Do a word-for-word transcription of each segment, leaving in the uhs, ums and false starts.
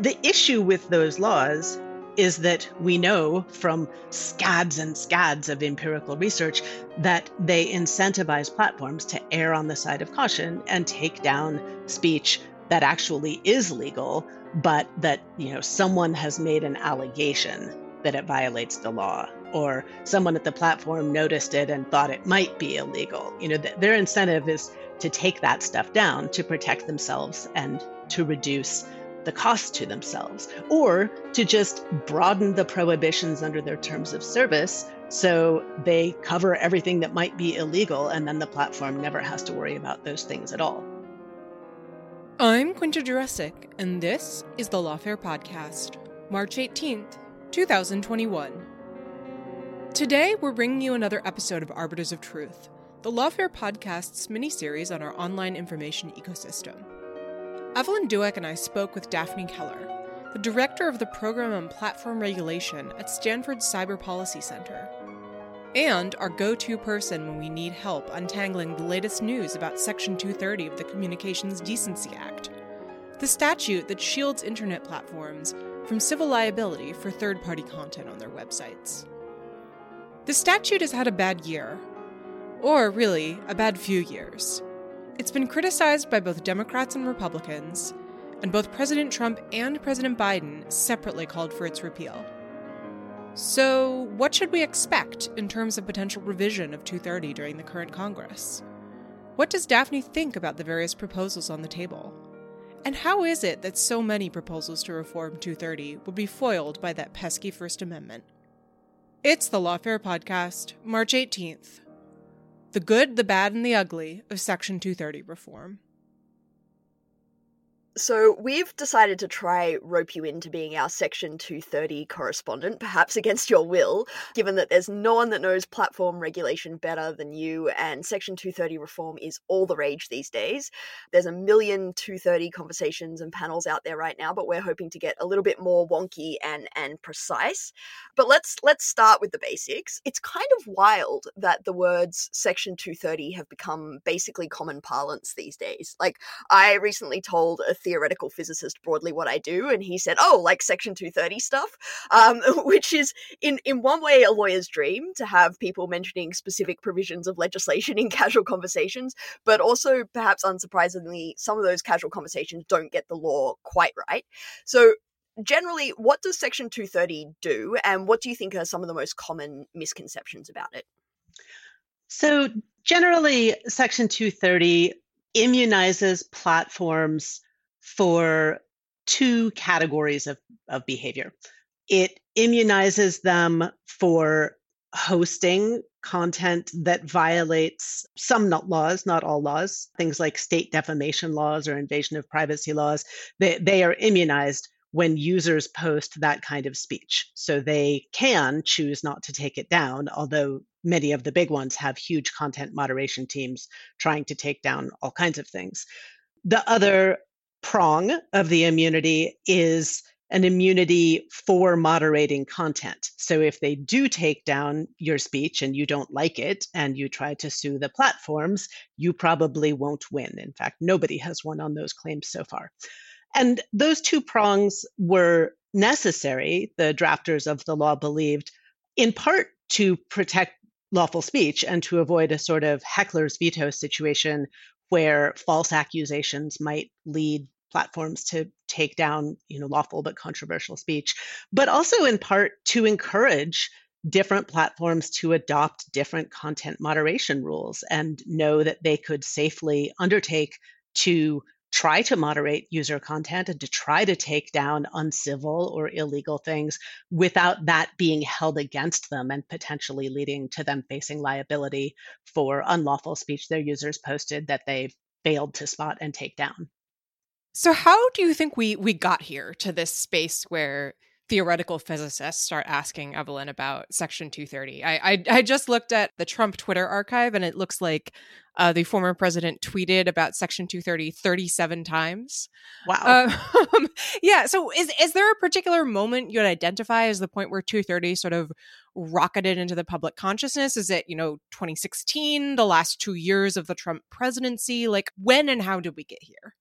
The issue with those laws is that we know from scads and scads of empirical research that they incentivize platforms to err on the side of caution and take down speech that actually is legal, but that, you know, someone has made an allegation that it violates the law, or someone at the platform noticed it and thought it might be illegal. You know, th- their incentive is to take that stuff down to protect themselves and to reduce the cost to themselves, or to just broaden the prohibitions under their terms of service so they cover everything that might be illegal, and then the platform never has to worry about those things at all. I'm Quinta Jurasik, and this is the Lawfare Podcast, March eighteenth, twenty twenty-one. Today, we're bringing you another episode of Arbiters of Truth, the Lawfare Podcast's mini-series on our online information ecosystem. Evelyn Douek and I spoke with Daphne Keller, the director of the Program on Platform Regulation at Stanford Cyber Policy Center, and our go-to person when we need help untangling the latest news about Section two thirty of the Communications Decency Act, the statute that shields internet platforms from civil liability for third-party content on their websites. The statute has had a bad year, or really, a bad few years. It's been criticized by both Democrats and Republicans, and both President Trump and President Biden separately called for its repeal. So, what should we expect in terms of potential revision of two thirty during the current Congress? What does Daphne think about the various proposals on the table? And how is it that so many proposals to reform two thirty would be foiled by that pesky First Amendment? It's the Lawfare Podcast, March eighteenth. The good, the bad, and the ugly of Section two thirty reform. So we've decided to try rope you into being our Section two thirty correspondent, perhaps against your will, given that there's no one that knows platform regulation better than you, and Section two thirty reform is all the rage these days. There's a million two thirty conversations and panels out there right now, but we're hoping to get a little bit more wonky and, and precise. But let's let's start with the basics. It's kind of wild that the words Section two thirty have become basically common parlance these days. Like, I recently told a theoretical physicist broadly what I do, and he said, oh, like Section two thirty stuff, um, which is in, in one way a lawyer's dream, to have people mentioning specific provisions of legislation in casual conversations, but also perhaps unsurprisingly, some of those casual conversations don't get the law quite right. So generally, what does Section two thirty do, and what do you think are some of the most common misconceptions about it? So generally, Section two thirty immunizes platforms for two categories of, of behavior. It immunizes them for hosting content that violates some laws, not all laws, things like state defamation laws or invasion of privacy laws. They, they are immunized when users post that kind of speech. So they can choose not to take it down, although many of the big ones have huge content moderation teams trying to take down all kinds of things. The other prong of the immunity is an immunity for moderating content. So if they do take down your speech and you don't like it and you try to sue the platforms, you probably won't win. In fact, nobody has won on those claims so far. And those two prongs were necessary, the drafters of the law believed, in part to protect lawful speech and to avoid a sort of heckler's veto situation where false accusations might lead platforms to take down, you know, lawful but controversial speech, but also in part to encourage different platforms to adopt different content moderation rules and know that they could safely undertake to try to moderate user content and to try to take down uncivil or illegal things without that being held against them and potentially leading to them facing liability for unlawful speech their users posted that they failed to spot and take down. So how do you think we we got here to this space where theoretical physicists start asking Evelyn about Section two thirty? I, I I just looked at the Trump Twitter archive, and it looks like uh, the former president tweeted about Section two thirty thirty-seven times. Wow. Uh, yeah. So is is there a particular moment you'd identify as the point where two thirty sort of rocketed into the public consciousness? Is it, you know, twenty sixteen, the last two years of the Trump presidency? Like, when and how did we get here?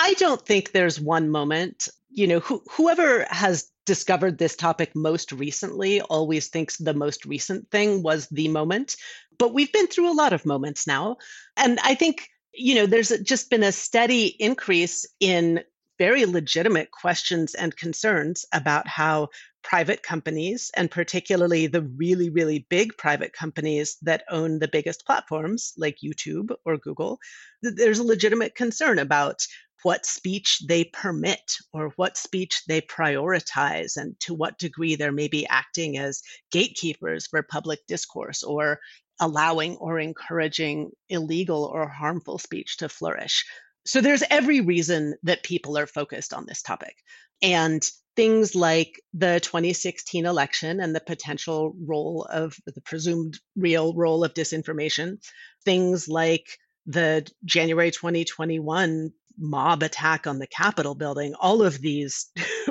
I don't think there's one moment. you know, who, whoever has discovered this topic most recently always thinks the most recent thing was the moment. But we've been through a lot of moments now. And I think, you know, there's just been a steady increase in very legitimate questions and concerns about how private companies, and particularly the really, really big private companies that own the biggest platforms like YouTube or Google, there's a legitimate concern about what speech they permit or what speech they prioritize and to what degree they're maybe acting as gatekeepers for public discourse or allowing or encouraging illegal or harmful speech to flourish. So there's every reason that people are focused on this topic. And things like the twenty sixteen election and the potential role of the presumed real role of disinformation, things like the January twenty twenty-one mob attack on the Capitol building, all of these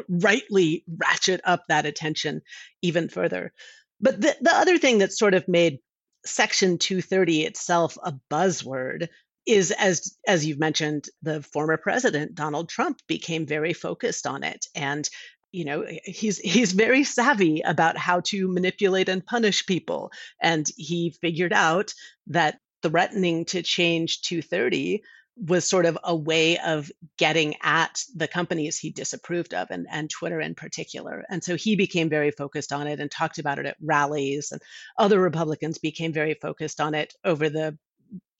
rightly ratchet up that attention even further. But the, the other thing that sort of made Section two thirty itself a buzzword is, as as you've mentioned, the former president, Donald Trump, became very focused on it. And, you know, he's he's very savvy about how to manipulate and punish people. And he figured out that threatening to change two thirty was sort of a way of getting at the companies he disapproved of, and, and Twitter in particular. And so he became very focused on it and talked about it at rallies. And other Republicans became very focused on it over the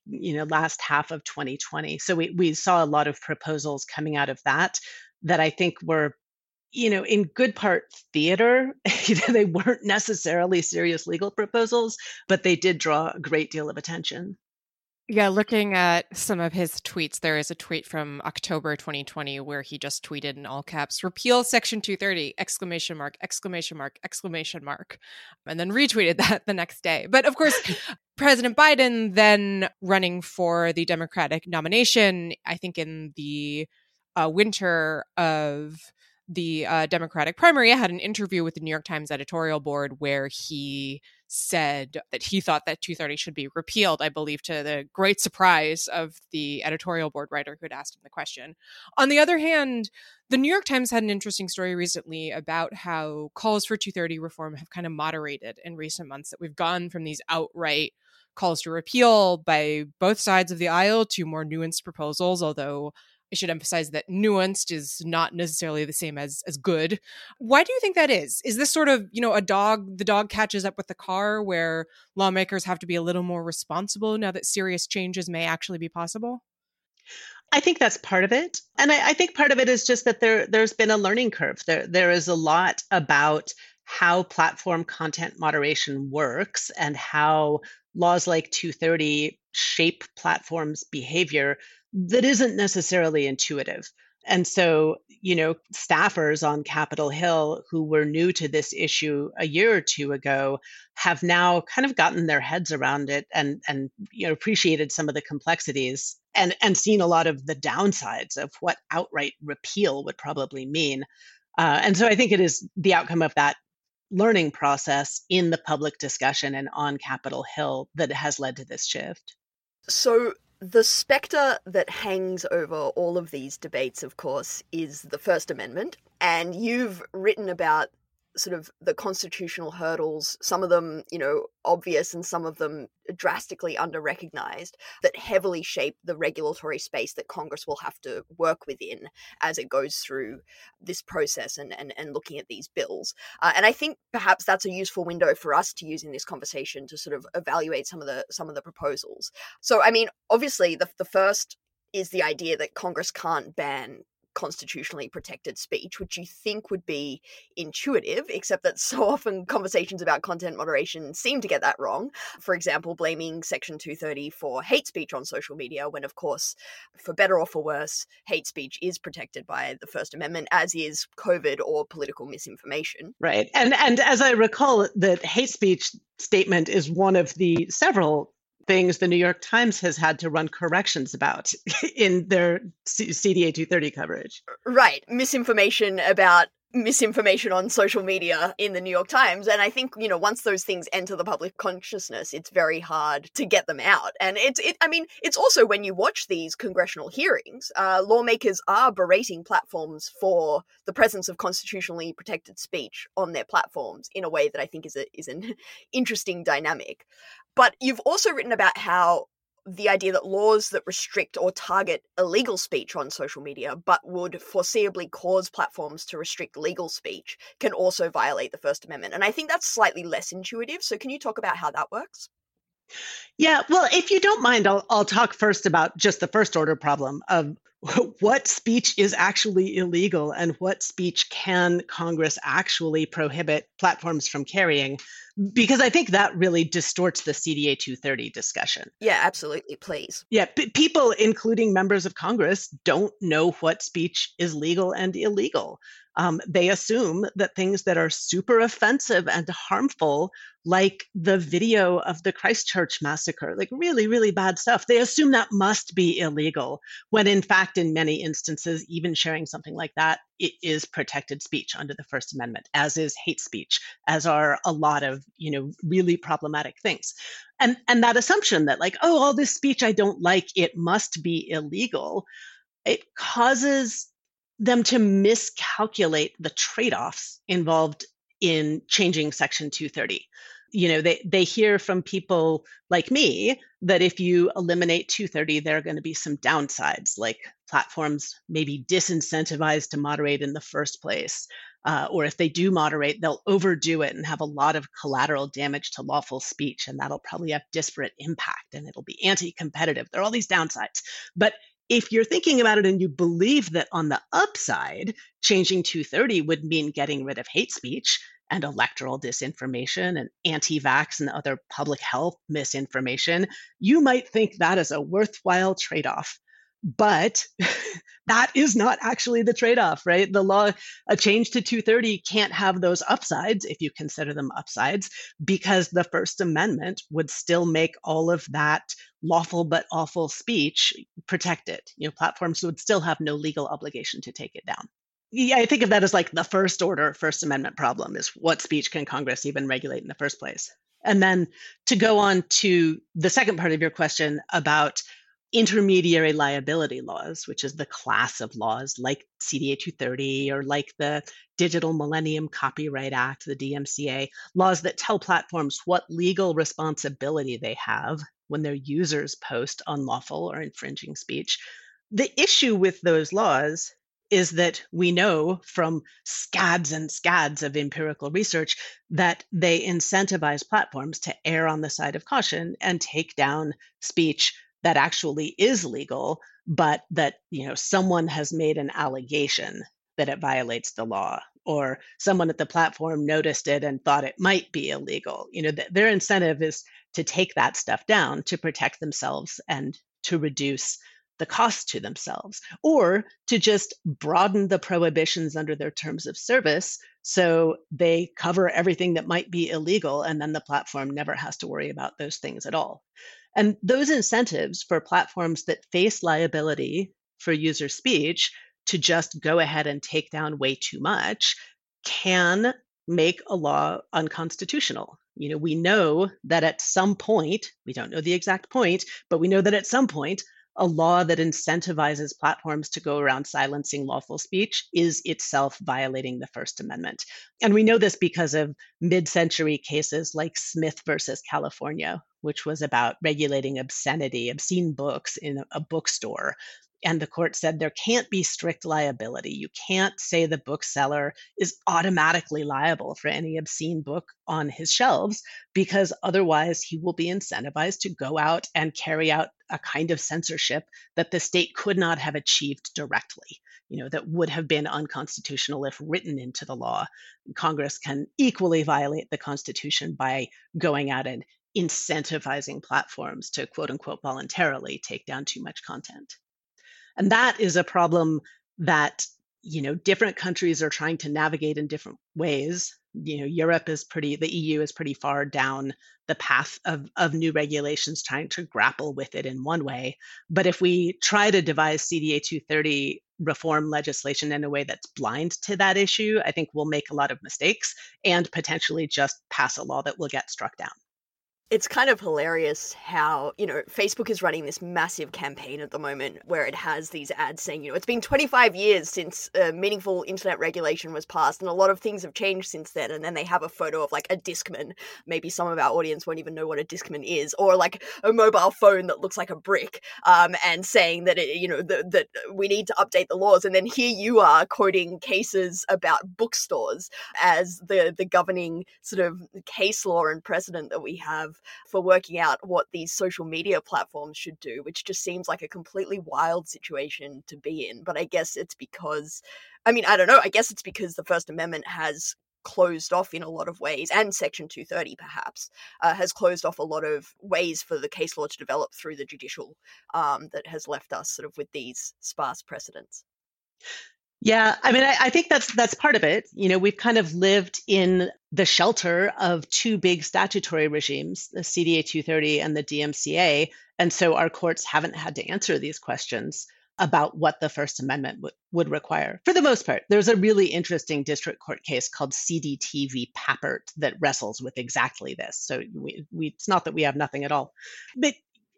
you know, last half of twenty twenty. So we, we saw a lot of proposals coming out of that that I think were, you know, in good part theater. They weren't necessarily serious legal proposals, but they did draw a great deal of attention. Yeah, looking at some of his tweets, there is a tweet from October twenty twenty where he just tweeted in all caps, repeal Section two thirty, exclamation mark, exclamation mark, exclamation mark, and then retweeted that the next day. But of course, President Biden then running for the Democratic nomination, I think in the uh, winter of the uh, Democratic primary, I had an interview with the New York Times editorial board where he said that he thought that two thirty should be repealed, I believe, to the great surprise of the editorial board writer who had asked him the question. On the other hand, the New York Times had an interesting story recently about how calls for two thirty reform have kind of moderated in recent months, that we've gone from these outright calls to repeal by both sides of the aisle to more nuanced proposals, although I should emphasize that nuanced is not necessarily the same as as good. Why do you think that is? Is this sort of, you know, a dog, the dog catches up with the car where lawmakers have to be a little more responsible now that serious changes may actually be possible? I think that's part of it. And I, I think part of it is just that there, there's been a learning curve. There, there is a lot about how platform content moderation works and how laws like two thirty shape platforms' behavior that isn't necessarily intuitive. And so, you know, staffers on Capitol Hill who were new to this issue a year or two ago have now kind of gotten their heads around it and, and you know, appreciated some of the complexities and, and seen a lot of the downsides of what outright repeal would probably mean. Uh, and so I think it is the outcome of that learning process in the public discussion and on Capitol Hill that has led to this shift. So the specter that hangs over all of these debates, of course, is the First Amendment. And you've written about sort of the constitutional hurdles, some of them, you know, obvious and some of them drastically underrecognized, that heavily shape the regulatory space that Congress will have to work within as it goes through this process and, and, and looking at these bills. Uh, and I think perhaps that's a useful window for us to use in this conversation to sort of evaluate some of the some of the proposals. So, I mean, obviously, the, the first is the idea that Congress can't ban constitutionally protected speech, which you think would be intuitive, except that so often conversations about content moderation seem to get that wrong. For example, blaming Section two thirty for hate speech on social media, when of course, for better or for worse, hate speech is protected by the First Amendment, as is COVID or political misinformation. Right. And and as I recall, the hate speech statement is one of the several things the New York Times has had to run corrections about in their C D A two thirty coverage. Right. Misinformation about misinformation on social media in the New York Times. And I think, you know, once those things enter the public consciousness, it's very hard to get them out. And it's, it, I mean, it's also when you watch these congressional hearings, uh, lawmakers are berating platforms for the presence of constitutionally protected speech on their platforms in a way that I think is a, is an interesting dynamic. But you've also written about how the idea that laws that restrict or target illegal speech on social media, but would foreseeably cause platforms to restrict legal speech, can also violate the First Amendment. And I think that's slightly less intuitive. So can you talk about how that works? Yeah, well, if you don't mind, I'll, I'll talk first about just the first order problem of what speech is actually illegal and what speech can Congress actually prohibit platforms from carrying, because I think that really distorts the C D A two thirty discussion. Yeah, absolutely. Please. Yeah. P- people, including members of Congress, don't know what speech is legal and illegal. Um, they assume that things that are super offensive and harmful, like the video of the Christchurch massacre, like really, really bad stuff, they assume that must be illegal, when in fact, in many instances, even sharing something like that, it is protected speech under the First Amendment, as is hate speech, as are a lot of, you know, really problematic things. And, and that assumption that like, oh, all this speech I don't like, it must be illegal, it causes them to miscalculate the trade-offs involved in changing Section two thirty. You know, they, they hear from people like me that if you eliminate two thirty, there are going to be some downsides, like platforms may be disincentivized to moderate in the first place. Uh, or if they do moderate, they'll overdo it and have a lot of collateral damage to lawful speech. And that'll probably have disparate impact and it'll be anti-competitive. There are all these downsides. But if you're thinking about it and you believe that on the upside, changing two thirty would mean getting rid of hate speech and electoral disinformation and anti-vax and other public health misinformation, you might think that is a worthwhile trade-off. But that is not actually the trade-off, right? The law, a change to two thirty can't have those upsides, if you consider them upsides, because the First Amendment would still make all of that lawful but awful speech protected. You know, platforms would still have no legal obligation to take it down. Yeah, I think of that as like the first order First Amendment problem is what speech can Congress even regulate in the first place? And then to go on to the second part of your question about intermediary liability laws, which is the class of laws like C D A two thirty or like the Digital Millennium Copyright Act, the D M C A, laws that tell platforms what legal responsibility they have when their users post unlawful or infringing speech. The issue with those laws is that we know from scads and scads of empirical research that they incentivize platforms to err on the side of caution and take down speech that actually is legal, but that, you know, someone has made an allegation that it violates the law, or someone at the platform noticed it and thought it might be illegal. You know, th- their incentive is to take that stuff down to protect themselves and to reduce the cost to themselves, or to just broaden the prohibitions under their terms of service so they cover everything that might be illegal, and then the platform never has to worry about those things at all. And those incentives for platforms that face liability for user speech to just go ahead and take down way too much can make a law unconstitutional. You know, we know that at some point, we don't know the exact point, but we know that at some point, a law that incentivizes platforms to go around silencing lawful speech is itself violating the First Amendment. And we know this because of mid-century cases like Smith versus California, which was about regulating obscenity, obscene books in a bookstore. And the court said there can't be strict liability. You can't say the bookseller is automatically liable for any obscene book on his shelves, because otherwise he will be incentivized to go out and carry out a kind of censorship that the state could not have achieved directly, you know, that would have been unconstitutional if written into the law. Congress can equally violate the Constitution by going out and incentivizing platforms to, quote unquote, voluntarily take down too much content. And that is a problem that, you know, different countries are trying to navigate in different ways. You know, Europe is pretty, the E U is pretty far down the path of, of new regulations trying to grapple with it in one way. But if we try to devise C D A two thirty reform legislation in a way that's blind to that issue, I think we'll make a lot of mistakes and potentially just pass a law that will get struck down. It's kind of hilarious how, you know, Facebook is running this massive campaign at the moment where it has these ads saying, you know, it's been twenty-five years since uh, meaningful internet regulation was passed and a lot of things have changed since then. And then they have a photo of like a Discman. Maybe some of our audience won't even know what a Discman is, or like a mobile phone that looks like a brick, um, and saying that, it, you know, th- that we need to update the laws. And then here you are quoting cases about bookstores as the, the governing sort of case law and precedent that we have for working out what these social media platforms should do, which just seems like a completely wild situation to be in. But I guess it's because, I mean, I don't know, I guess it's because the First Amendment has closed off in a lot of ways, and Section two thirty perhaps, uh, has closed off a lot of ways for the case law to develop through the judicial, um, that has left us sort of with these sparse precedents. Yeah, I mean, I, I think that's that's part of it. You know, we've kind of lived in the shelter of two big statutory regimes, the C D A two thirty and the D M C A. And so our courts haven't had to answer these questions about what the First Amendment w- would require, for the most part. There's a really interesting district court case called C D T v. Pappert that wrestles with exactly this. So we, we, it's not that we have nothing at all. But,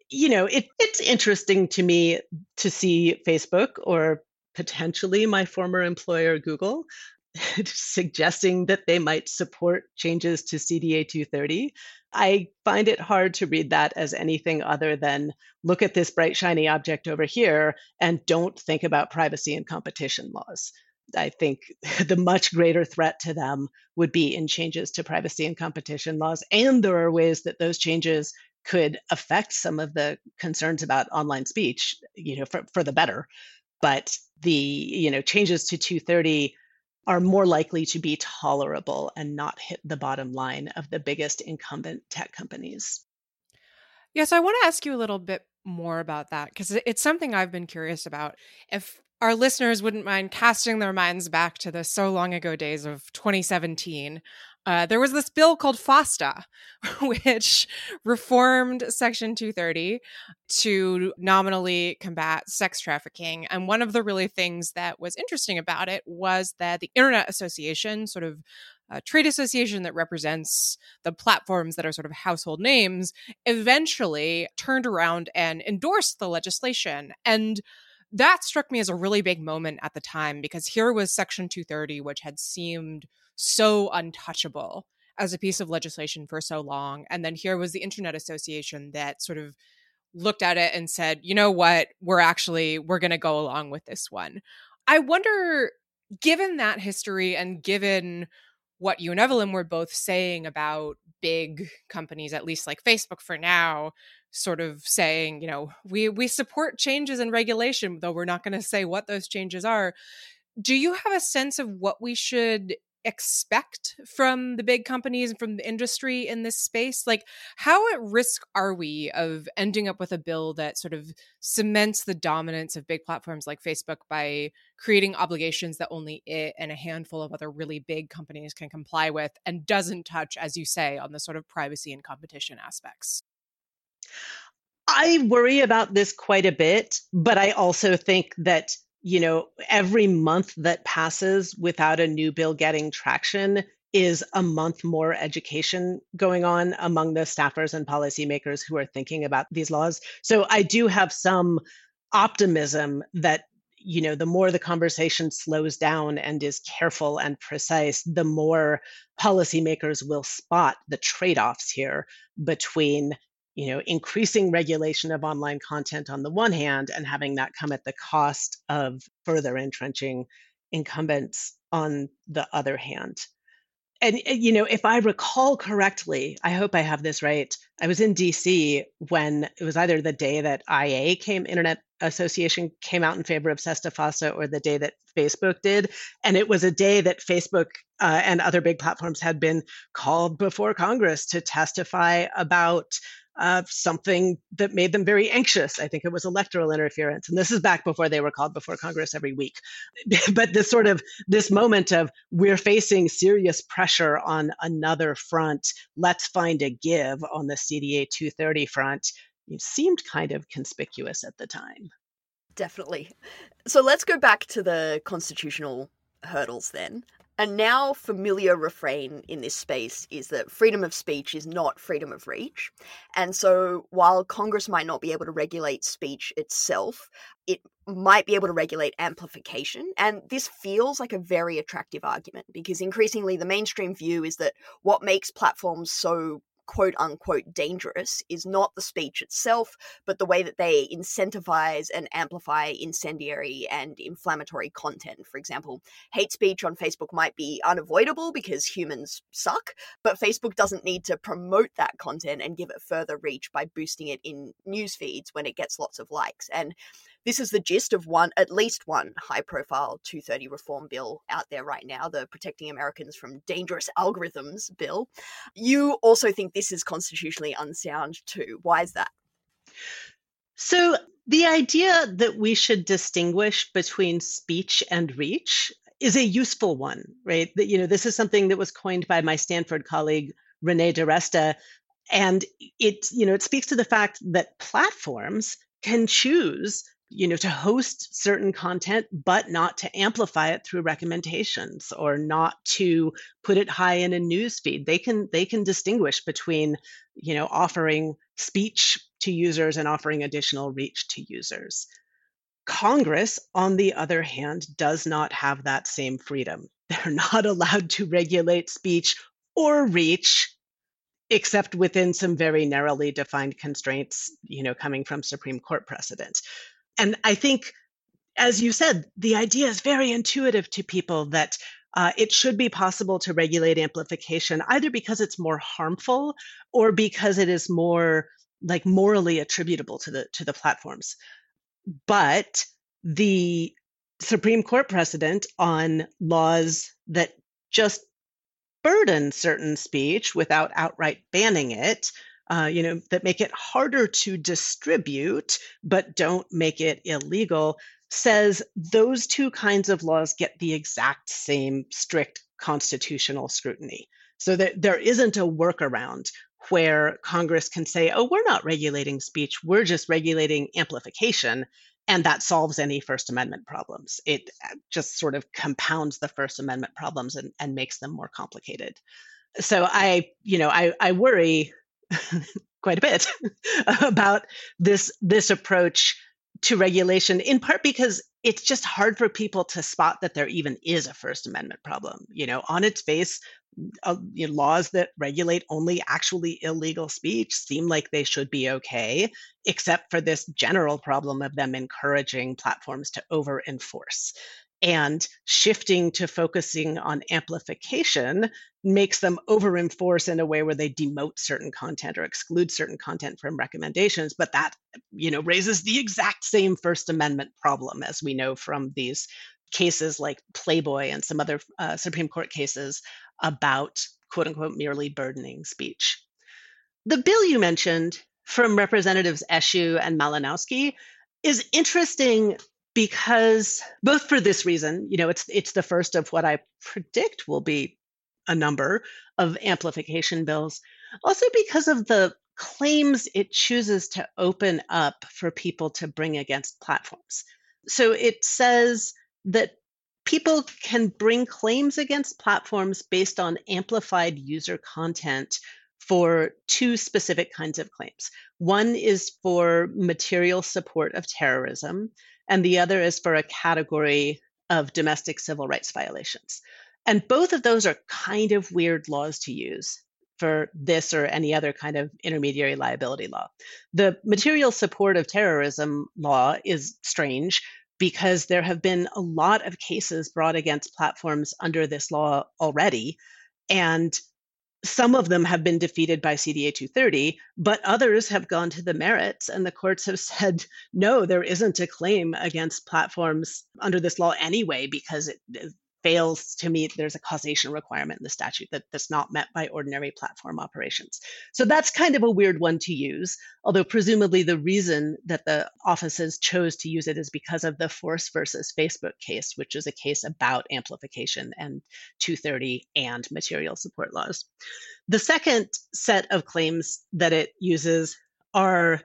you know, it, it's interesting to me to see Facebook, or potentially my former employer, Google, suggesting that they might support changes to C D A two thirty. I find it hard to read that as anything other than look at this bright, shiny object over here and don't think about privacy and competition laws. I think the much greater threat to them would be in changes to privacy and competition laws. And there are ways that those changes could affect some of the concerns about online speech, you know, for, for the better. But the, you know, changes to two thirty are more likely to be tolerable and not hit the bottom line of the biggest incumbent tech companies. Yeah, so I want to ask you a little bit more about that, because it's something I've been curious about. If our listeners wouldn't mind casting their minds back to the so long ago days of twenty seventeen, uh, there was this bill called FOSTA, which reformed Section two thirty to nominally combat sex trafficking. And one of the really things that was interesting about it was that the Internet Association, sort of a trade association that represents the platforms that are sort of household names, eventually turned around and endorsed the legislation. And that struck me as a really big moment at the time, because here was Section two thirty, which had seemed so untouchable as a piece of legislation for so long. And then here was the Internet Association that sort of looked at it and said, you know what, we're actually, we're going to go along with this one. I wonder, given that history and given what you and Evelyn were both saying about big companies, at least like Facebook for now, sort of saying, you know, we we support changes in regulation, though we're not going to say what those changes are. Do you have a sense of what we should expect from the big companies and from the industry in this space? Like, how at risk are we of ending up with a bill that sort of cements the dominance of big platforms like Facebook by creating obligations that only it and a handful of other really big companies can comply with, and doesn't touch, as you say, on the sort of privacy and competition aspects? I worry about this quite a bit, but I also think that, you know, every month that passes without a new bill getting traction is a month more education going on among the staffers and policymakers who are thinking about these laws. So I do have some optimism that, you know, the more the conversation slows down and is careful and precise, the more policymakers will spot the trade-offs here between, you know, increasing regulation of online content on the one hand, and having that come at the cost of further entrenching incumbents on the other hand. And, you know, if I recall correctly, I hope I have this right, I was in D C when it was either the day that I A came, Internet Association came out in favor of SESTA-FOSTA, or the day that Facebook did. And it was a day that Facebook uh, and other big platforms had been called before Congress to testify about Uh, something that made them very anxious. I think it was electoral interference. And this is back before they were called before Congress every week. But this sort of, this moment of, we're facing serious pressure on another front, let's find a give on the C D A two thirty front, it seemed kind of conspicuous at the time. definitely. So let's go back to the constitutional hurdles then. A now familiar refrain in this space is that freedom of speech is not freedom of reach. And so while Congress might not be able to regulate speech itself, it might be able to regulate amplification. And this feels like a very attractive argument because increasingly the mainstream view is that what makes platforms so quote unquote dangerous is not the speech itself, but the way that they incentivize and amplify incendiary and inflammatory content. For example, hate speech on Facebook might be unavoidable because humans suck, but Facebook doesn't need to promote that content and give it further reach by boosting it in news feeds when it gets lots of likes. And this is the gist of one, at least one high profile two thirty reform bill out there right now, the Protecting Americans from Dangerous Algorithms bill. You also think this is constitutionally unsound too. Why is that? So the idea that we should distinguish between speech and reach is a useful one, right? That, you know, this is something that was coined by my Stanford colleague, Renee DiResta. And it, you know, it speaks to the fact that platforms can choose, you know, to host certain content, but not to amplify it through recommendations or not to put it high in a newsfeed. They can they can distinguish between, you know, offering speech to users and offering additional reach to users. Congress, on the other hand, does not have that same freedom. They're not allowed to regulate speech or reach, except within some very narrowly defined constraints, you know, coming from Supreme Court precedent. And I think, as you said, the idea is very intuitive to people that uh, it should be possible to regulate amplification, either because it's more harmful or because it is more like morally attributable to the to the platforms. But the Supreme Court precedent on laws that just burden certain speech without outright banning it, Uh, you know, that make it harder to distribute, but don't make it illegal, says those two kinds of laws get the exact same strict constitutional scrutiny. So that there isn't a workaround where Congress can say, oh, we're not regulating speech, we're just regulating amplification, and that solves any First Amendment problems. It just sort of compounds the First Amendment problems and, and makes them more complicated. So I, you know, I, I worry quite a bit about this this approach to regulation, in part because it's just hard for people to spot that there even is a First Amendment problem. You know, on its face, uh, you know, laws that regulate only actually illegal speech seem like they should be okay, except for this general problem of them encouraging platforms to over-enforce. And shifting to focusing on amplification makes them over-enforce in a way where they demote certain content or exclude certain content from recommendations. But that, you know, raises the exact same First Amendment problem, as we know from these cases like Playboy and some other uh, Supreme Court cases about, quote unquote, merely burdening speech. The bill you mentioned from Representatives Eshoo and Malinowski is interesting because both for this reason, you know, it's it's the first of what I predict will be a number of amplification bills. Also because of the claims it chooses to open up for people to bring against platforms. So it says that people can bring claims against platforms based on amplified user content for two specific kinds of claims. One is for material support of terrorism, and the other is for a category of domestic civil rights violations. And both of those are kind of weird laws to use for this or any other kind of intermediary liability law. The material support of terrorism law is strange because there have been a lot of cases brought against platforms under this law already. And some of them have been defeated by C D A two thirty, but others have gone to the merits, and the courts have said, no, there isn't a claim against platforms under this law anyway, because it fails to meet, there's a causation requirement in the statute that, that's not met by ordinary platform operations. So that's kind of a weird one to use, although presumably the reason that the offices chose to use it is because of the Force versus Facebook case, which is a case about amplification and two thirty and material support laws. The second set of claims that it uses are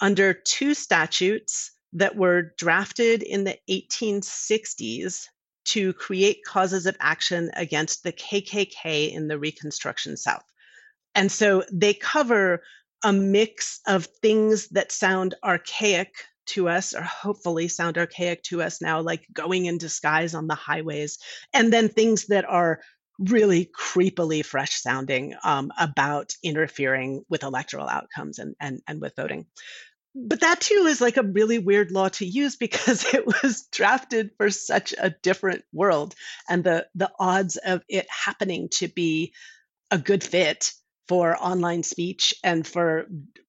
under two statutes that were drafted in the eighteen sixties to create causes of action against the K K K in the Reconstruction South. And so they cover a mix of things that sound archaic to us, or hopefully sound archaic to us now, like going in disguise on the highways, and then things that are really creepily fresh sounding um, about interfering with electoral outcomes and, and, and with voting. But that too is like a really weird law to use because it was drafted for such a different world, and the, the odds of it happening to be a good fit for online speech and for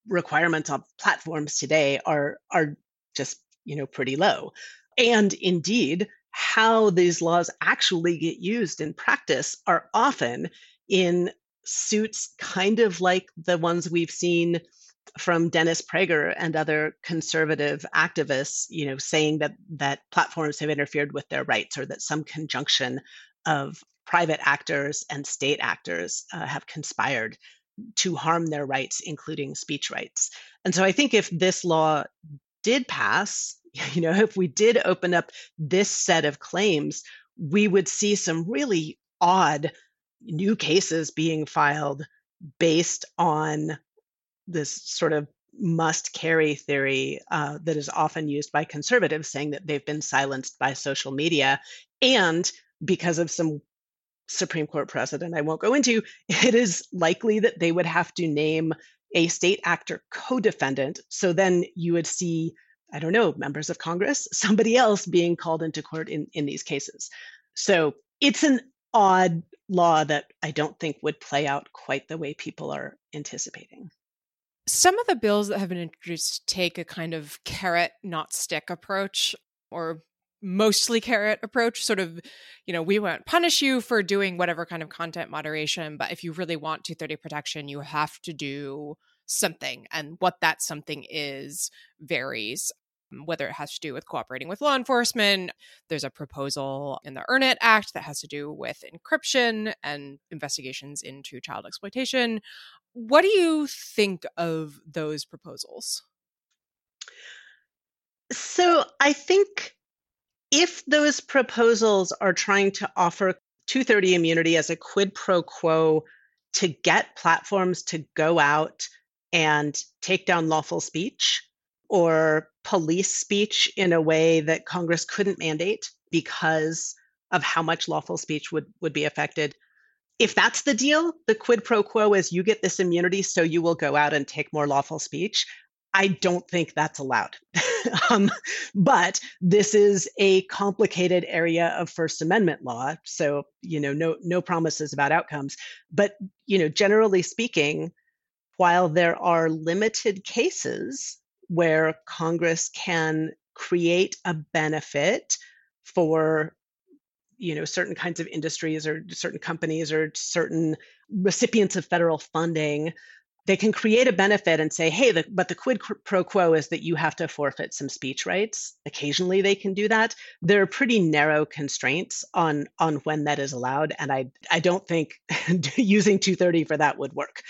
requirements on platforms today are are just, you know, pretty low. And indeed, how these laws actually get used in practice are often in suits kind of like the ones we've seen from Dennis Prager and other conservative activists, you know, saying that that platforms have interfered with their rights, or that some conjunction of private actors and state actors uh, have conspired to harm their rights, including speech rights. And so I think if this law did pass, you know, if we did open up this set of claims, we would see some really odd new cases being filed based on this sort of must carry theory uh, that is often used by conservatives, saying that they've been silenced by social media. And because of some Supreme Court precedent I won't go into, it is likely that they would have to name a state actor co-defendant. So then you would see, I don't know, members of Congress, somebody else being called into court in, in these cases. So it's an odd law that I don't think would play out quite the way people are anticipating. Some of the bills that have been introduced take a kind of carrot, not stick approach, or mostly carrot approach, sort of, you know, we won't punish you for doing whatever kind of content moderation, but if you really want two thirty protection, you have to do something. And what that something is varies, whether it has to do with cooperating with law enforcement. There's a proposal in the EARN IT Act that has to do with encryption and investigations into child exploitation. What do you think of those proposals? So I think if those proposals are trying to offer two thirty immunity as a quid pro quo to get platforms to go out and take down lawful speech or police speech in a way that Congress couldn't mandate because of how much lawful speech would, would be affected. If that's the deal, the quid pro quo is you get this immunity, so you will go out and take more lawful speech. I don't think that's allowed. um, but this is a complicated area of First Amendment law. So, you know, no, no promises about outcomes. But, you know, generally speaking, while there are limited cases where Congress can create a benefit for, you know, certain kinds of industries or certain companies or certain recipients of federal funding, they can create a benefit and say, hey, the, but the quid pro quo is that you have to forfeit some speech rights. Occasionally they can do that. There are pretty narrow constraints on, on when that is allowed. And I, I don't think using two thirty for that would work.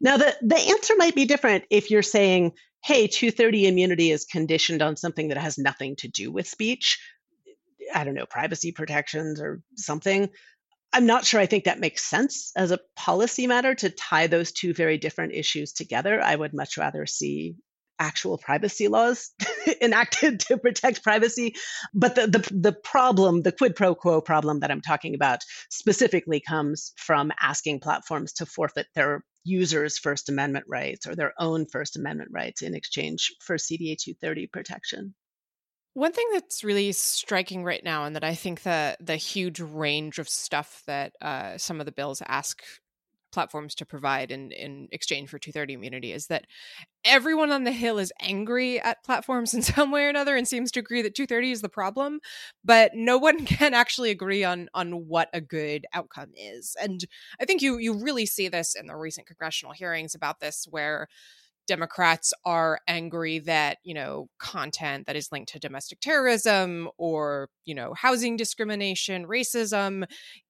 Now, the, the answer might be different if you're saying, hey, two thirty immunity is conditioned on something that has nothing to do with speech. I don't know, privacy protections or something. I'm not sure I think that makes sense as a policy matter to tie those two very different issues together. I would much rather see actual privacy laws enacted to protect privacy. But the, the the problem, the quid pro quo problem that I'm talking about specifically comes from asking platforms to forfeit their users' First Amendment rights or their own First Amendment rights in exchange for C D A two thirty protection. One thing that's really striking right now, and that I think the the huge range of stuff that uh, some of the bills ask platforms to provide in, in exchange for two thirty immunity, is that everyone on the Hill is angry at platforms in some way or another and seems to agree that two thirty is the problem, but no one can actually agree on on what a good outcome is. And I think you you really see this in the recent congressional hearings about this, where Democrats are angry that, you know, content that is linked to domestic terrorism or, you know, housing discrimination, racism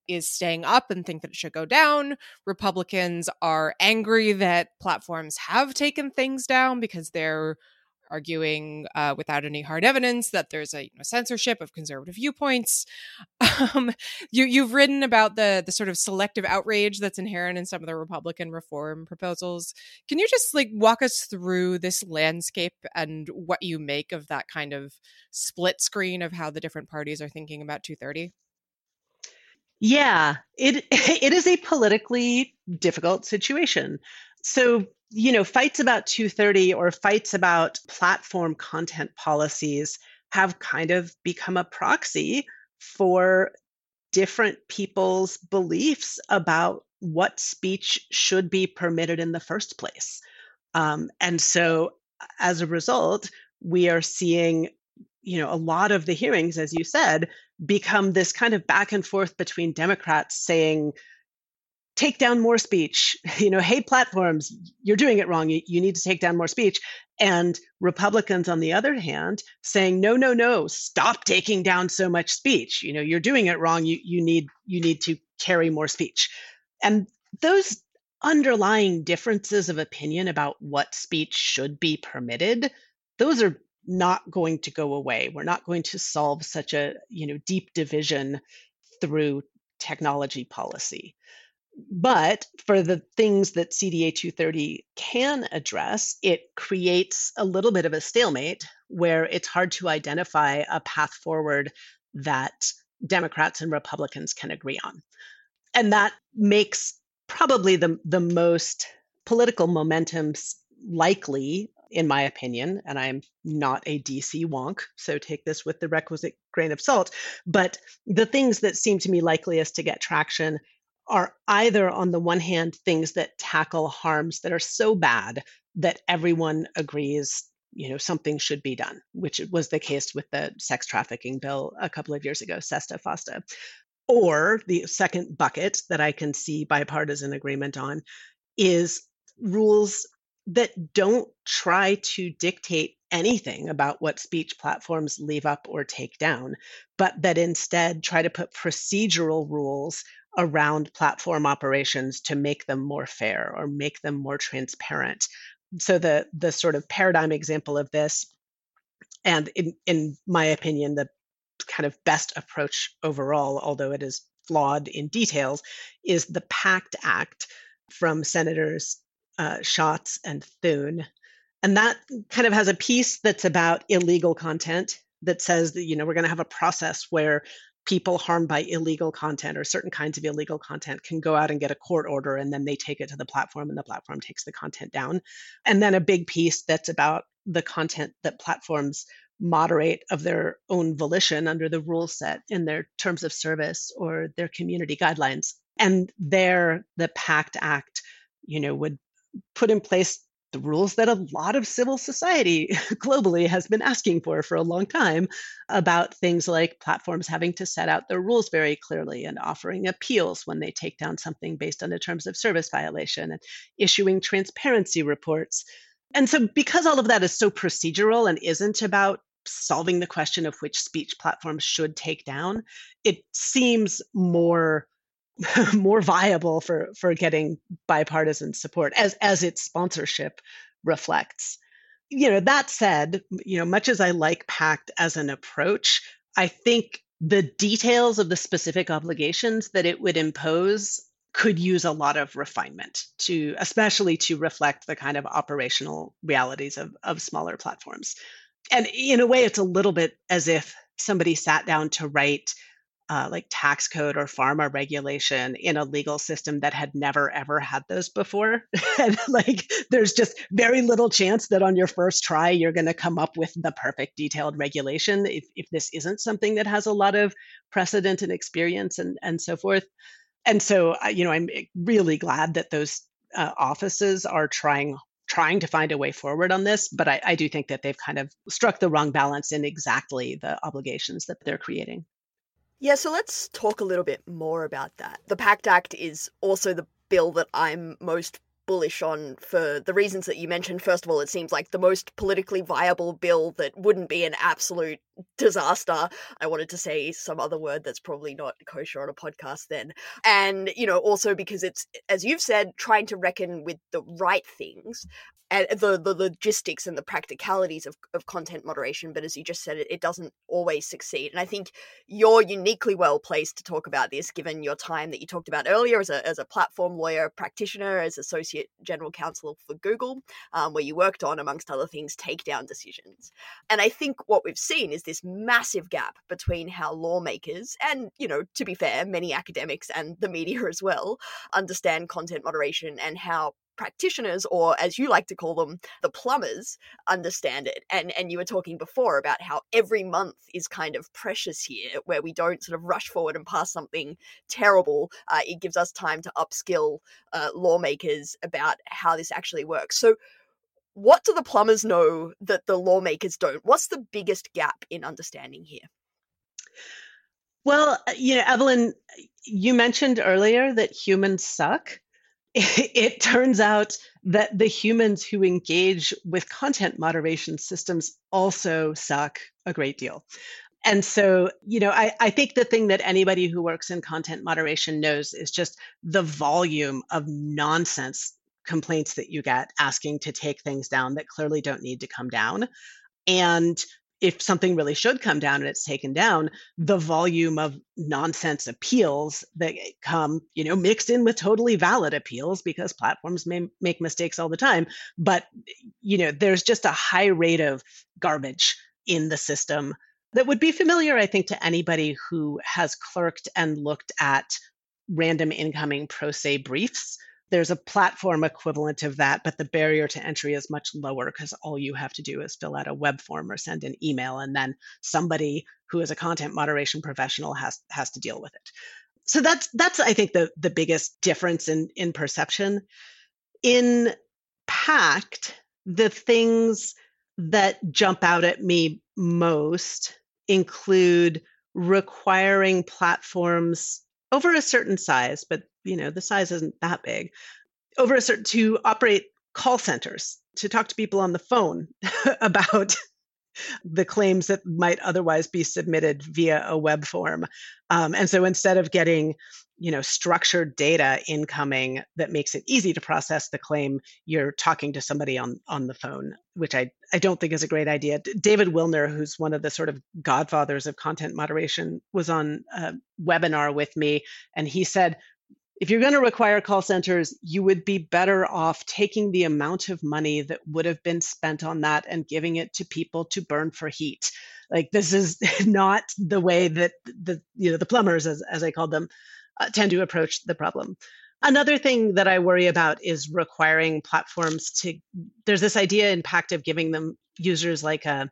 is staying up and think that it should go down. Republicans are angry that platforms have taken things down because they're arguing uh, without any hard evidence that there's a you know, censorship of conservative viewpoints. Um, you, you've written about the the sort of selective outrage that's inherent in some of the Republican reform proposals. Can you just like walk us through this landscape and what you make of that kind of split screen of how the different parties are thinking about two thirty? Yeah, it it is a politically difficult situation. So, you know, fights about two thirty or fights about platform content policies have kind of become a proxy for different people's beliefs about what speech should be permitted in the first place. Um, and so as a result, we are seeing, you know, a lot of the hearings, as you said, become this kind of back and forth between Democrats saying, take down more speech, you know, hey, platforms, you're doing it wrong. You, you need to take down more speech. And Republicans, on the other hand, saying, no, no, no, stop taking down so much speech. You know, you're doing it wrong. You, you need you need to carry more speech. And those underlying differences of opinion about what speech should be permitted, those are not going to go away. We're not going to solve such a, you know, deep division through technology policy. But for the things that C D A two thirty can address, it creates a little bit of a stalemate where it's hard to identify a path forward that Democrats and Republicans can agree on. And that makes probably the, the most political momentum likely, in my opinion, and I'm not a D C wonk, so take this with the requisite grain of salt, but the things that seem to me likeliest to get traction are either, on the one hand, things that tackle harms that are so bad that everyone agrees, you know, something should be done, which was the case with the sex trafficking bill a couple of years ago, SESTA-FOSTA, or the second bucket that I can see bipartisan agreement on is rules that don't try to dictate anything about what speech platforms leave up or take down, but that instead try to put procedural rules around platform operations to make them more fair or make them more transparent. So the the sort of paradigm example of this, and in, in my opinion, the kind of best approach overall, although it is flawed in details, is the PACT Act from Senators Uh, Schatz and Thune. And that kind of has a piece that's about illegal content that says that, you know, we're going to have a process where people harmed by illegal content or certain kinds of illegal content can go out and get a court order, and then they take it to the platform and the platform takes the content down. And then a big piece that's about the content that platforms moderate of their own volition under the rule set in their terms of service or their community guidelines. And there, the PACT Act, you know, would put in place the rules that a lot of civil society globally has been asking for for a long time about things like platforms having to set out their rules very clearly and offering appeals when they take down something based on a terms of service violation and issuing transparency reports. And so because all of that is so procedural and isn't about solving the question of which speech platforms should take down, it seems more more viable for, for getting bipartisan support as, as its sponsorship reflects. You know, that said, you know, much as I like PACT as an approach, I think the details of the specific obligations that it would impose could use a lot of refinement to, especially to reflect the kind of operational realities of, of smaller platforms. And in a way, it's a little bit as if somebody sat down to write Uh, like tax code or pharma regulation in a legal system that had never, ever had those before. And like, there's just very little chance that on your first try, you're going to come up with the perfect detailed regulation if, if this isn't something that has a lot of precedent and experience and, and so forth. And so, you know, I'm really glad that those uh, offices are trying trying to find a way forward on this, but I, I do think that they've kind of struck the wrong balance in exactly the obligations that they're creating. Yeah, so let's talk a little bit more about that. The PACT Act is also the bill that I'm most bullish on for the reasons that you mentioned. First of all, it seems like the most politically viable bill that wouldn't be an absolute disaster. I wanted to say some other word that's probably not kosher on a podcast then. And, you know, also because it's, as you've said, trying to reckon with the right things. and the, the logistics and the practicalities of, of content moderation. But as you just said, it, it doesn't always succeed. And I think you're uniquely well placed to talk about this, given your time that you talked about earlier as a, as a platform lawyer practitioner, as Associate General Counsel for Google, um, where you worked on, amongst other things, takedown decisions. And I think what we've seen is this massive gap between how lawmakers and, you know, to be fair, many academics and the media as well, understand content moderation and how practitioners, or as you like to call them, the plumbers, understand it. And and you were talking before about how every month is kind of precious here, where we don't sort of rush forward and pass something terrible. Uh, it gives us time to upskill uh, lawmakers about how this actually works. So what do the plumbers know that the lawmakers don't? What's the biggest gap in understanding here? Well, you know, Evelyn, you mentioned earlier that humans suck. It turns out that the humans who engage with content moderation systems also suck a great deal. And so, you know, I, I think the thing that anybody who works in content moderation knows is just the volume of nonsense complaints that you get asking to take things down that clearly don't need to come down. And if something really should come down and it's taken down, the volume of nonsense appeals that come, you know, mixed in with totally valid appeals, because platforms may make mistakes all the time. But, you know, there's just a high rate of garbage in the system that would be familiar, I think, to anybody who has clerked and looked at random incoming pro se briefs. There's a platform equivalent of that, but the barrier to entry is much lower because all you have to do is fill out a web form or send an email, and then somebody who is a content moderation professional has has to deal with it. So that's that's I think the the biggest difference in in perception. In PACT, the things that jump out at me most include requiring platforms over a certain size, but you know, the size isn't that big, over a certain, to operate call centers, to talk to people on the phone about the claims that might otherwise be submitted via a web form. Um, and so instead of getting, you know, structured data incoming that makes it easy to process the claim, you're talking to somebody on, on the phone, which I, I don't think is a great idea. David Wilner, who's one of the sort of godfathers of content moderation, was on a webinar with me, and he said, if you're going to require call centers, you would be better off taking the amount of money that would have been spent on that and giving it to people to burn for heat. Like, this is not the way that the, you know, the plumbers, as, as I called them, uh, tend to approach the problem. Another thing that I worry about is requiring platforms to, there's this idea in PACT of giving them users like a,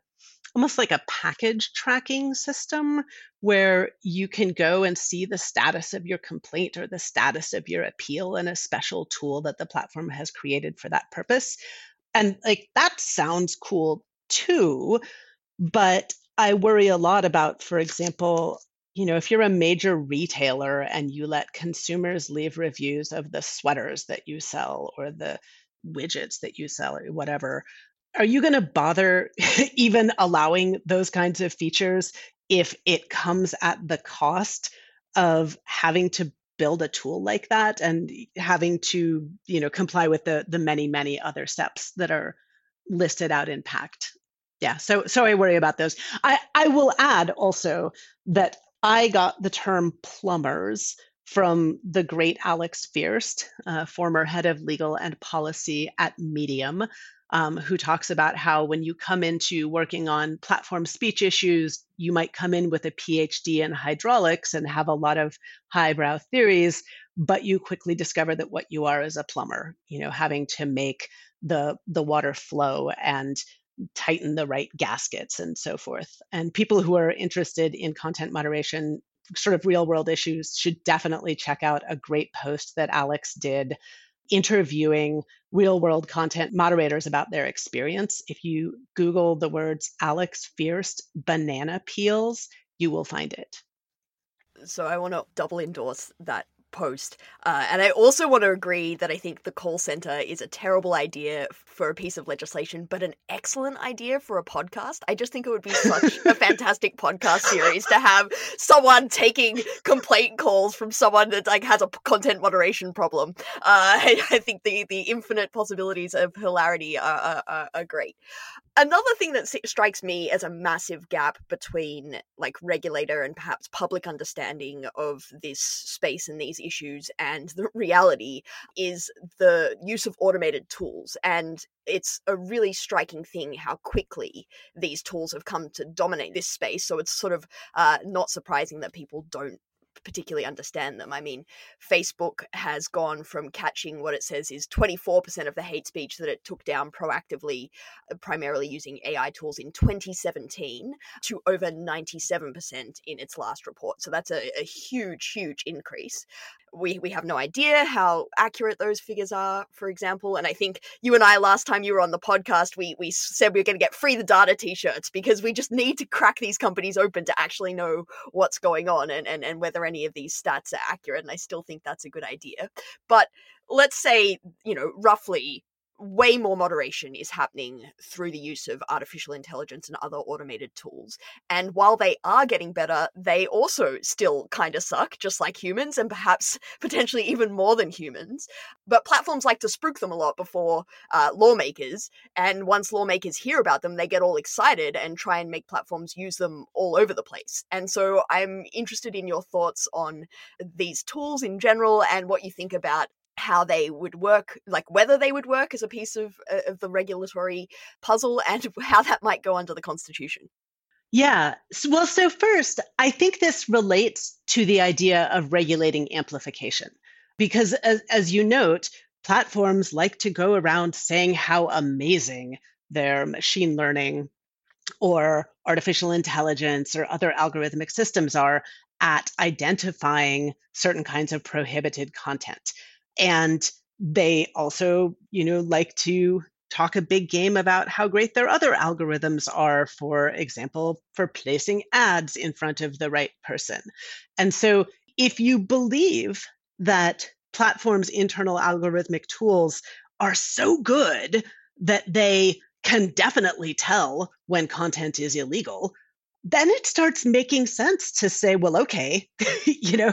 almost like a package tracking system where you can go and see the status of your complaint or the status of your appeal in a special tool that the platform has created for that purpose. And like, that sounds cool too, but I worry a lot about, for example, you know, if you're a major retailer and you let consumers leave reviews of the sweaters that you sell or the widgets that you sell or whatever, are you going to bother even allowing those kinds of features if it comes at the cost of having to build a tool like that and having to, you know, comply with the the many, many other steps that are listed out in PACT? Yeah, so so I worry about those. I, I will add also that I got the term plumbers from the great Alex Fierst, uh, former head of legal and policy at Medium, Um, who talks about how when you come into working on platform speech issues, you might come in with a PhD in hydraulics and have a lot of highbrow theories, but you quickly discover that what you are is a plumber, you know, having to make the the water flow and tighten the right gaskets and so forth. And people who are interested in content moderation, sort of real world issues, should definitely check out a great post that Alex did interviewing real-world content moderators about their experience. If you Google the words Alex Fierst banana peels, you will find it. So I want to double endorse that post. Uh, and I also want to agree that I think the call center is a terrible idea for a piece of legislation, but an excellent idea for a podcast. I just think it would be such a fantastic podcast series to have someone taking complaint calls from someone that like has a content moderation problem. Uh, I, I think the, the infinite possibilities of hilarity are, are, are great. Another thing that strikes me as a massive gap between like regulator and perhaps public understanding of this space and these issues and the reality is the use of automated tools. And it's a really striking thing how quickly these tools have come to dominate this space. So it's sort of uh, not surprising that people don't particularly understand them. I mean, Facebook has gone from catching what it says is twenty-four percent of the hate speech that it took down proactively, primarily using A I tools in twenty seventeen, to over ninety-seven percent in its last report. So that's a, a huge, huge increase. We we have no idea how accurate those figures are, for example. And I think you and I, last time you were on the podcast, we we said we were going to get free the data t-shirts because we just need to crack these companies open to actually know what's going on and, and, and whether any of these stats are accurate. And I still think that's a good idea. But let's say, you know, roughly way more moderation is happening through the use of artificial intelligence and other automated tools. And while they are getting better, they also still kind of suck, just like humans, and perhaps potentially even more than humans. But platforms like to spook them a lot before uh, lawmakers. And once lawmakers hear about them, they get all excited and try and make platforms use them all over the place. And so I'm interested in your thoughts on these tools in general and what you think about how they would work, like whether they would work as a piece of, uh, of the regulatory puzzle and how that might go under the Constitution. Yeah. So, well, so first, I think this relates to the idea of regulating amplification, because as, as you note, platforms like to go around saying how amazing their machine learning or artificial intelligence or other algorithmic systems are at identifying certain kinds of prohibited content. And they also, you know, like to talk a big game about how great their other algorithms are, for example, for placing ads in front of the right person. And so if you believe that platforms' internal algorithmic tools are so good that they can definitely tell when content is illegal, then it starts making sense to say, well, okay, you know,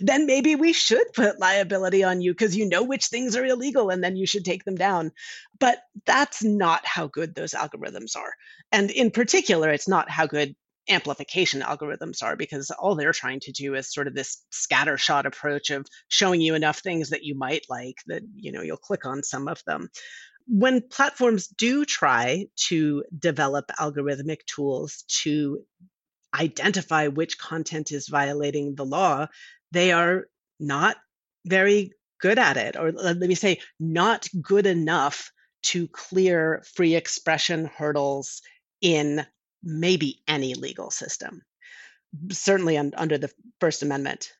then maybe we should put liability on you because you know which things are illegal and then you should take them down. But that's not how good those algorithms are. And in particular, it's not how good amplification algorithms are, because all they're trying to do is sort of this scattershot approach of showing you enough things that you might like that, you know, you'll click on some of them. When platforms do try to develop algorithmic tools to identify which content is violating the law, they are not very good at it, or let me say, not good enough to clear free expression hurdles in maybe any legal system, certainly un- under the First Amendment.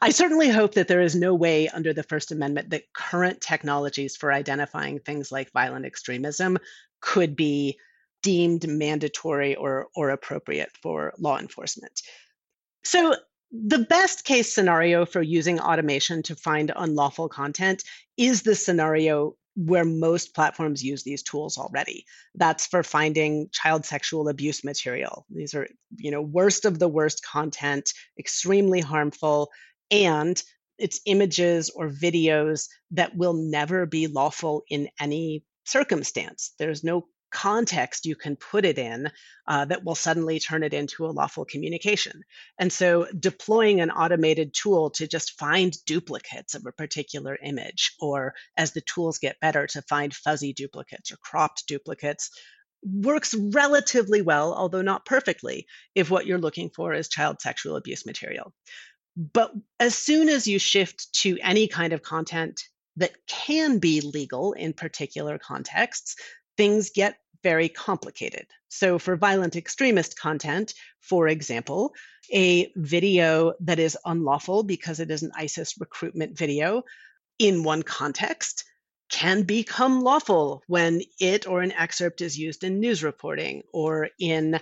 I certainly hope that there is no way under the First Amendment that current technologies for identifying things like violent extremism could be deemed mandatory or, or appropriate for law enforcement. So the best case scenario for using automation to find unlawful content is the scenario where most platforms use these tools already. That's for finding child sexual abuse material. These are, you know, worst of the worst content, extremely harmful, and it's images or videos that will never be lawful in any circumstance. There's no context you can put it in uh, that will suddenly turn it into a lawful communication. And so deploying an automated tool to just find duplicates of a particular image, or as the tools get better, to find fuzzy duplicates or cropped duplicates, works relatively well, although not perfectly, if what you're looking for is child sexual abuse material. But as soon as you shift to any kind of content that can be legal in particular contexts, things get very complicated. So for violent extremist content, for example, a video that is unlawful because it is an ISIS recruitment video in one context can become lawful when it or an excerpt is used in news reporting or in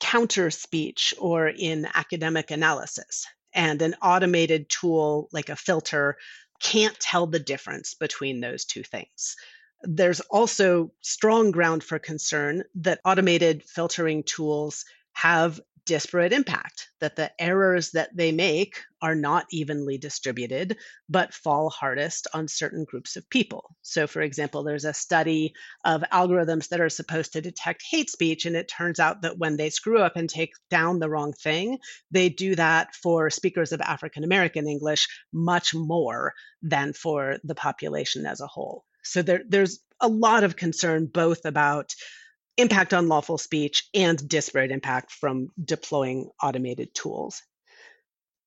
counter speech or in academic analysis. and an automated tool like a filter can't tell the difference between those two things. There's also strong ground for concern that automated filtering tools have disparate impact, that the errors that they make are not evenly distributed, but fall hardest on certain groups of people. So for example, there's a study of algorithms that are supposed to detect hate speech, and it turns out that when they screw up and take down the wrong thing, they do that for speakers of African American English much more than for the population as a whole. So there, there's a lot of concern both about impact on lawful speech and disparate impact from deploying automated tools.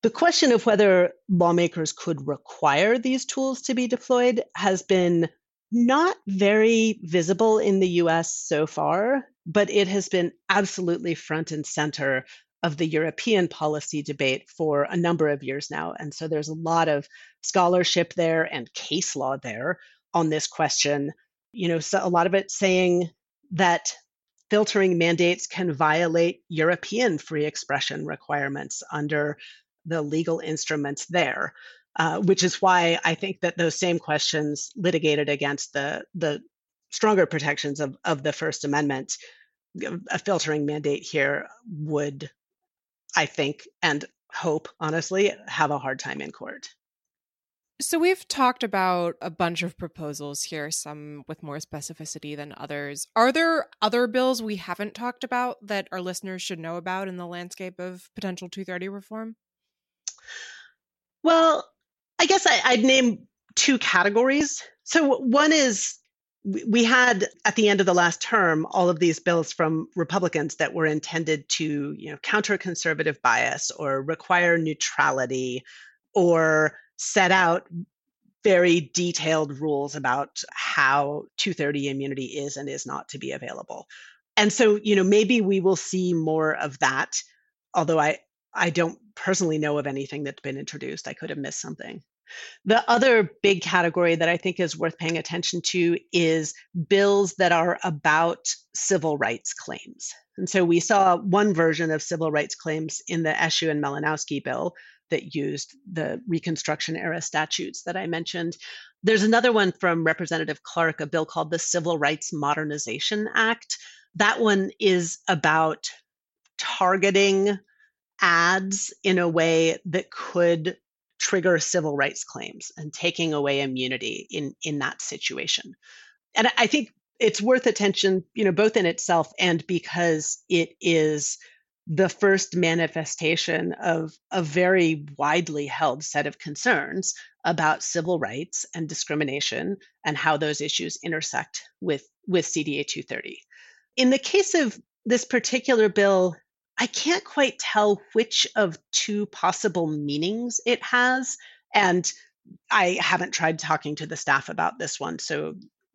The question of whether lawmakers could require these tools to be deployed has been not very visible in the U S so far, but it has been absolutely front and center of the European policy debate for a number of years now. And so there's a lot of scholarship there and case law there on this question. You know, so a lot of it saying that filtering mandates can violate European free expression requirements under the legal instruments there, uh, which is why I think that those same questions litigated against the, the stronger protections of, of the First Amendment, a filtering mandate here would, I think, and hope, honestly, have a hard time in court. So we've talked about a bunch of proposals here, some with more specificity than others. Are there other bills we haven't talked about that our listeners should know about in the landscape of potential two thirty reform? Well, I guess I, I'd name two categories. So one is we had at the end of the last term, all of these bills from Republicans that were intended to, you know, counter conservative bias or require neutrality or set out very detailed rules about how two thirty immunity is and is not to be available. And so, you know, maybe we will see more of that, although I, I don't personally know of anything that's been introduced. I could have missed something. The other big category that I think is worth paying attention to is bills that are about civil rights claims. And so we saw one version of civil rights claims in the Eshoo and Malinowski bill that used the Reconstruction era statutes that I mentioned. There's another one from Representative Clark, a bill called the Civil Rights Modernization Act. That one is about targeting ads in a way that could trigger civil rights claims and taking away immunity in, in that situation. And I think it's worth attention, you know, both in itself and because it is the first manifestation of a very widely held set of concerns about civil rights and discrimination and how those issues intersect with, with C D A two thirty. In the case of this particular bill, I can't quite tell which of two possible meanings it has. And I haven't tried talking to the staff about this one, so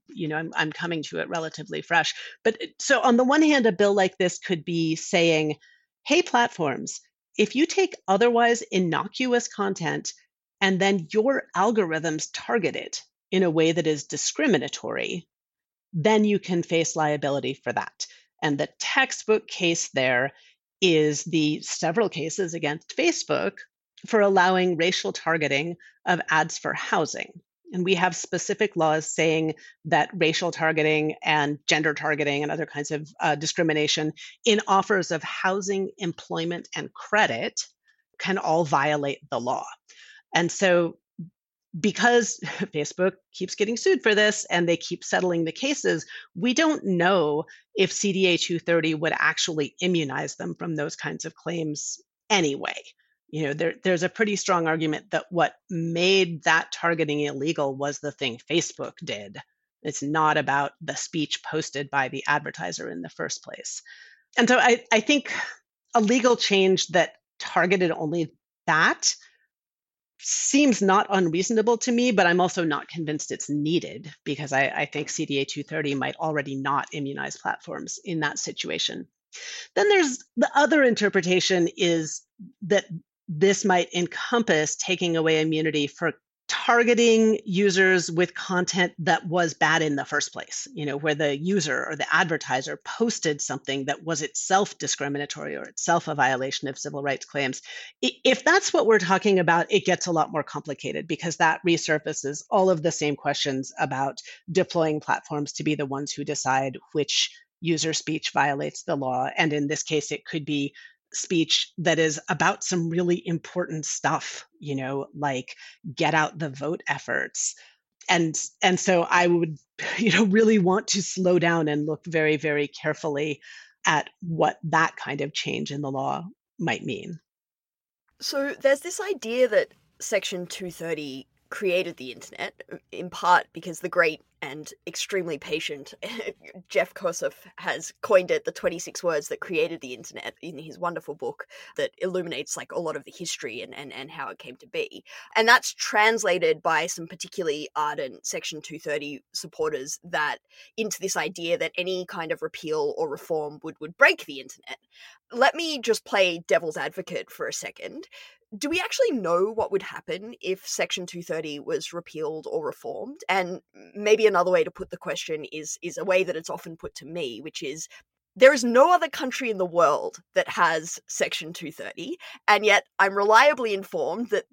you know, I'm, I'm coming to it relatively fresh. But so on the one hand, a bill like this could be saying, hey, platforms, if you take otherwise innocuous content and then your algorithms target it in a way that is discriminatory, then you can face liability for that. And the textbook case there is the several cases against Facebook for allowing racial targeting of ads for housing. And we have specific laws saying that racial targeting and gender targeting and other kinds of uh, discrimination in offers of housing, employment, and credit can all violate the law. And so because Facebook keeps getting sued for this and they keep settling the cases, we don't know if C D A two thirty would actually immunize them from those kinds of claims anyway. You know, there, there's a pretty strong argument that what made that targeting illegal was the thing Facebook did. It's not about the speech posted by the advertiser in the first place. And so I, I think a legal change that targeted only that seems not unreasonable to me, but I'm also not convinced it's needed because I, I think C D A two thirty might already not immunize platforms in that situation. Then there's the other interpretation is that this might encompass taking away immunity for targeting users with content that was bad in the first place, you know, where the user or the advertiser posted something that was itself discriminatory or itself a violation of civil rights claims. If that's what we're talking about, it gets a lot more complicated because that resurfaces all of the same questions about deploying platforms to be the ones who decide which user speech violates the law. And in this case, it could be speech that is about some really important stuff, you know, like get out the vote efforts. And and so I would, you know, really want to slow down and look very, very carefully at what that kind of change in the law might mean. So there's this idea that Section two thirty created the internet, in part because the great and extremely patient Jeff Kossoff has coined it, the twenty-six words that created the internet, in his wonderful book that illuminates like a lot of the history and, and, and how it came to be. And that's translated by some particularly ardent Section two thirty supporters that into this idea that any kind of repeal or reform would, would break the internet. Let me just play devil's advocate for a second. Do we actually know what would happen if Section two thirty was repealed or reformed? And maybe another way to put the question is, is a way that it's often put to me, which is there is no other country in the world that has Section two thirty. And yet I'm reliably informed that,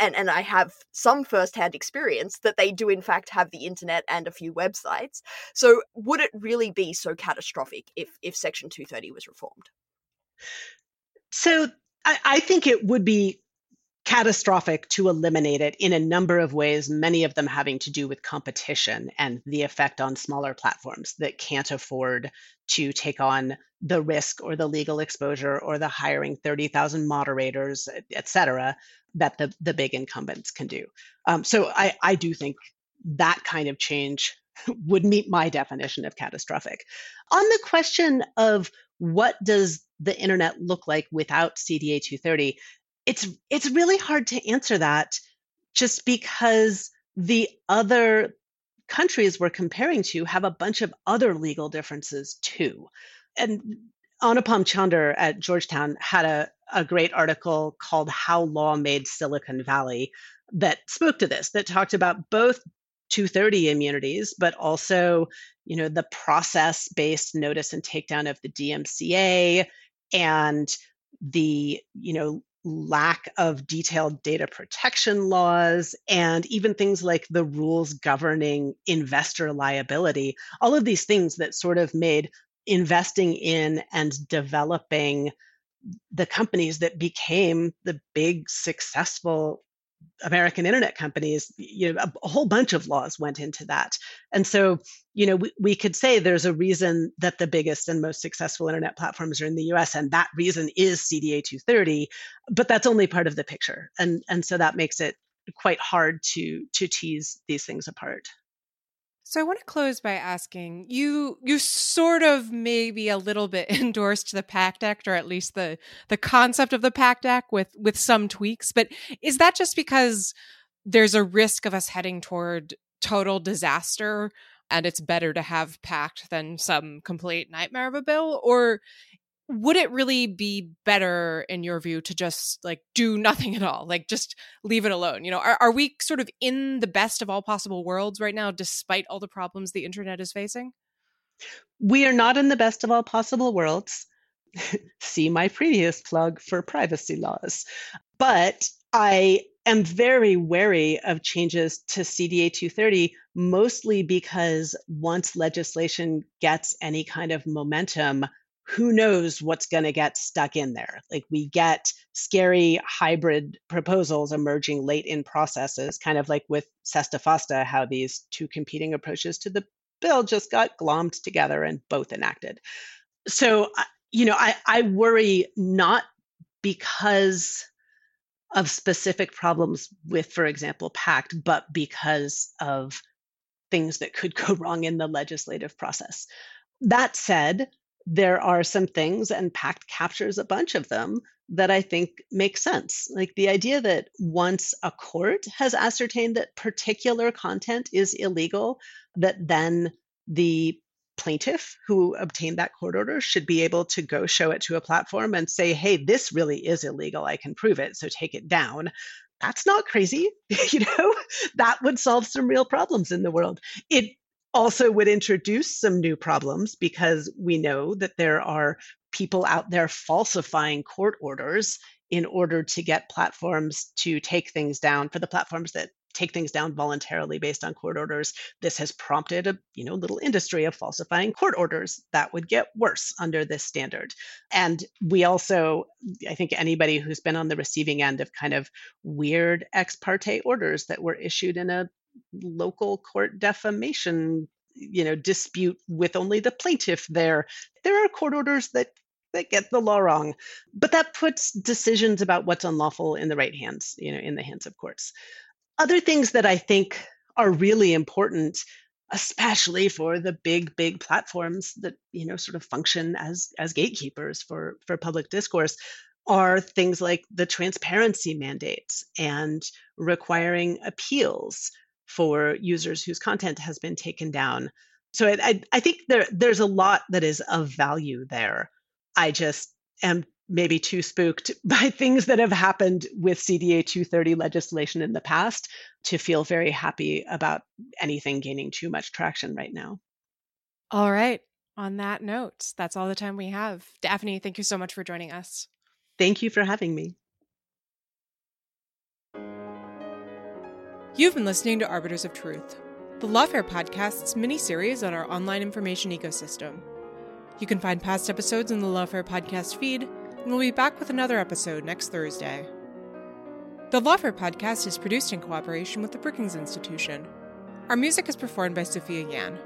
and, and I have some firsthand experience that they do in fact have the internet and a few websites. So would it really be so catastrophic if, if Section two thirty was reformed? So I, I think it would be catastrophic to eliminate it in a number of ways, many of them having to do with competition and the effect on smaller platforms that can't afford to take on the risk or the legal exposure or the hiring thirty thousand moderators, et cetera, that the, the big incumbents can do. Um, so I, I do think that kind of change would meet my definition of catastrophic. On the question of what does the internet look like without C D A two thirty, It's it's really hard to answer that just because the other countries we're comparing to have a bunch of other legal differences too. And Anupam Chander at Georgetown had a, a great article called How Law Made Silicon Valley that spoke to this, that talked about both two thirty immunities, but also, you know, the process-based notice and takedown of the D M C A and the, you know, lack of detailed data protection laws, and even things like the rules governing investor liability, all of these things that sort of made investing in and developing the companies that became the big successful American internet companies, you know, a, a whole bunch of laws went into that. And so, you know, we, we could say there's a reason that the biggest and most successful internet platforms are in the U S, and that reason is C D A two thirty, but that's only part of the picture. And, and so that makes it quite hard to, to tease these things apart. So I want to close by asking, you you sort of maybe a little bit endorsed the PACT Act, or at least the the concept of the PACT Act with, with some tweaks, but is that just because there's a risk of us heading toward total disaster and it's better to have PACT than some complete nightmare of a bill? Or would it really be better, in your view, to just like do nothing at all, like just leave it alone? You know, are, are we sort of in the best of all possible worlds right now, despite all the problems the internet is facing? We are not in the best of all possible worlds. See my previous plug for privacy laws. But I am very wary of changes to C D A two thirty, mostly because once legislation gets any kind of momentum, who knows what's going to get stuck in there? Like we get scary hybrid proposals emerging late in processes, kind of like with SESTA-FOSTA, how these two competing approaches to the bill just got glommed together and both enacted. So, you know, I, I worry not because of specific problems with, for example, PACT, but because of things that could go wrong in the legislative process. That said, there are some things, and PACT captures a bunch of them, that I think make sense. Like the idea that once a court has ascertained that particular content is illegal, that then the plaintiff who obtained that court order should be able to go show it to a platform and say, hey, this really is illegal. I can prove it. So take it down. that's not crazy. You know, that would solve some real problems in the world. It also would introduce some new problems because we know that there are people out there falsifying court orders in order to get platforms to take things down. For the platforms that take things down voluntarily based on court orders, this has prompted a you know little industry of falsifying court orders that would get worse under this standard. And we also, I think anybody who's been on the receiving end of kind of weird ex parte orders that were issued in a local court defamation you know dispute with only the plaintiff there, there are court orders that that get the law wrong, but that puts decisions about what's unlawful in the right hands, you know, in the hands of courts. Other things that I think are really important, especially for the big, big platforms that, you know, sort of function as, as gatekeepers for, for public discourse, are things like the transparency mandates and requiring appeals for users whose content has been taken down. So I, I, I think there there's a lot that is of value there. I just am maybe too spooked by things that have happened with C D A two thirty legislation in the past to feel very happy about anything gaining too much traction right now. All right. On that note, that's all the time we have. Daphne, thank you so much for joining us. Thank you for having me. You've been listening to Arbiters of Truth, the Lawfare Podcast's mini-series on our online information ecosystem. You can find past episodes in the Lawfare Podcast feed, and we'll be back with another episode next Thursday. The Lawfare Podcast is produced in cooperation with the Brookings Institution. Our music is performed by Sophia Yan.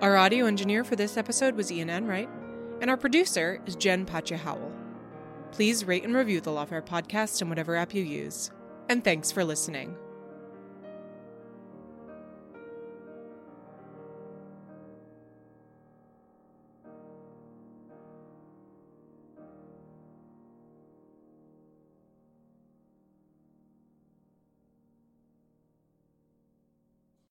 Our audio engineer for this episode was Ian Enright, and our producer is Jen Pacha-Howell. Please rate and review the Lawfare Podcast in whatever app you use. And thanks for listening.